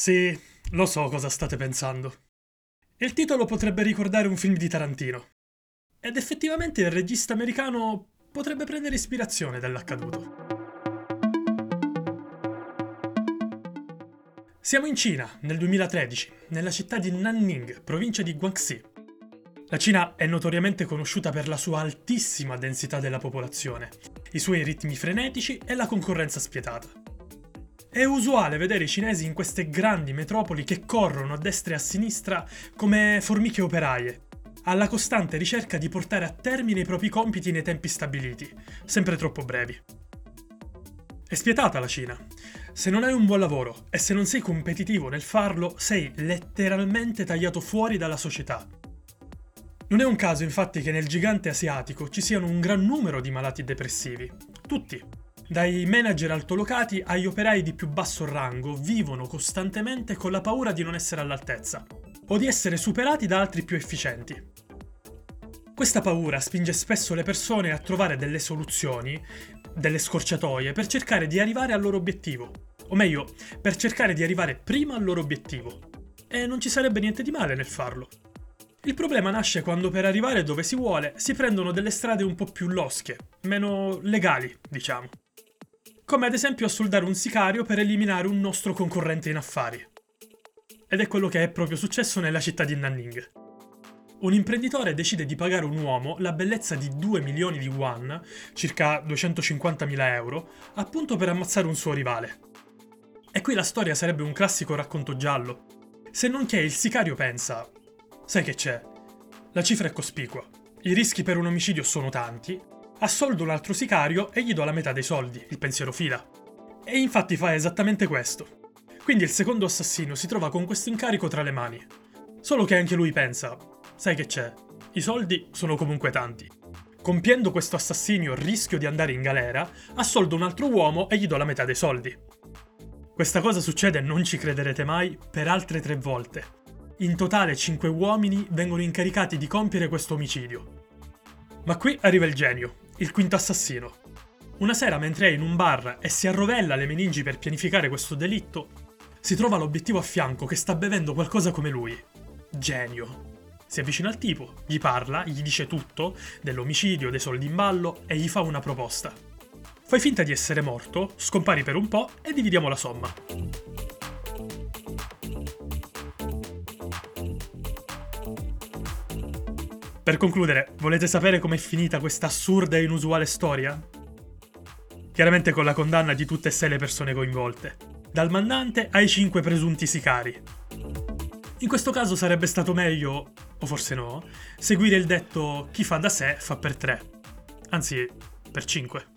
Sì, lo so cosa state pensando. Il titolo potrebbe ricordare un film di Tarantino. Ed effettivamente il regista americano potrebbe prendere ispirazione dall'accaduto. Siamo in Cina, nel 2013, nella città di Nanning, provincia di Guangxi. La Cina è notoriamente conosciuta per la sua altissima densità della popolazione, i suoi ritmi frenetici e la concorrenza spietata. È usuale vedere i cinesi in queste grandi metropoli che corrono a destra e a sinistra come formiche operaie, alla costante ricerca di portare a termine i propri compiti nei tempi stabiliti, sempre troppo brevi. È spietata la Cina. Se non hai un buon lavoro e se non sei competitivo nel farlo, sei letteralmente tagliato fuori dalla società. Non è un caso, infatti, che nel gigante asiatico ci siano un gran numero di malati depressivi. Tutti. Dai manager altolocati agli operai di più basso rango vivono costantemente con la paura di non essere all'altezza o di essere superati da altri più efficienti. Questa paura spinge spesso le persone a trovare delle soluzioni, delle scorciatoie, per cercare di arrivare al loro obiettivo, o meglio, per cercare di arrivare prima al loro obiettivo. E non ci sarebbe niente di male nel farlo. Il problema nasce quando per arrivare dove si vuole si prendono delle strade un po' più losche, meno legali, diciamo. Come ad esempio assoldare un sicario per eliminare un nostro concorrente in affari. Ed è quello che è proprio successo nella città di Nanning. Un imprenditore decide di pagare un uomo la bellezza di 2 milioni di yuan, circa 250.000 euro, appunto per ammazzare un suo rivale. E qui la storia sarebbe un classico racconto giallo, se non che il sicario pensa: sai che c'è? La cifra è cospicua, i rischi per un omicidio sono tanti, assoldo un altro sicario e gli do la metà dei soldi, il pensiero fila. E infatti fa esattamente questo. Quindi il secondo assassino si trova con questo incarico tra le mani. Solo che anche lui pensa: sai che c'è? I soldi sono comunque tanti. Compiendo questo assassinio rischio di andare in galera, assoldo un altro uomo e gli do la metà dei soldi. Questa cosa succede, non ci crederete mai, per altre 3 volte. In totale 5 uomini vengono incaricati di compiere questo omicidio. Ma qui arriva il genio. Il quinto assassino. Una sera, mentre è in un bar e si arrovella le meningi per pianificare questo delitto, si trova l'obiettivo a fianco che sta bevendo qualcosa come lui. Genio. Si avvicina al tipo, gli parla, gli dice tutto, dell'omicidio, dei soldi in ballo, e gli fa una proposta. Fai finta di essere morto, scompari per un po' e dividiamo la somma. Per concludere, volete sapere com'è finita questa assurda e inusuale storia? Chiaramente con la condanna di tutte e 6 le persone coinvolte, dal mandante ai 5 presunti sicari. In questo caso sarebbe stato meglio, o forse no, seguire il detto "chi fa da sé fa per 3", anzi per 5.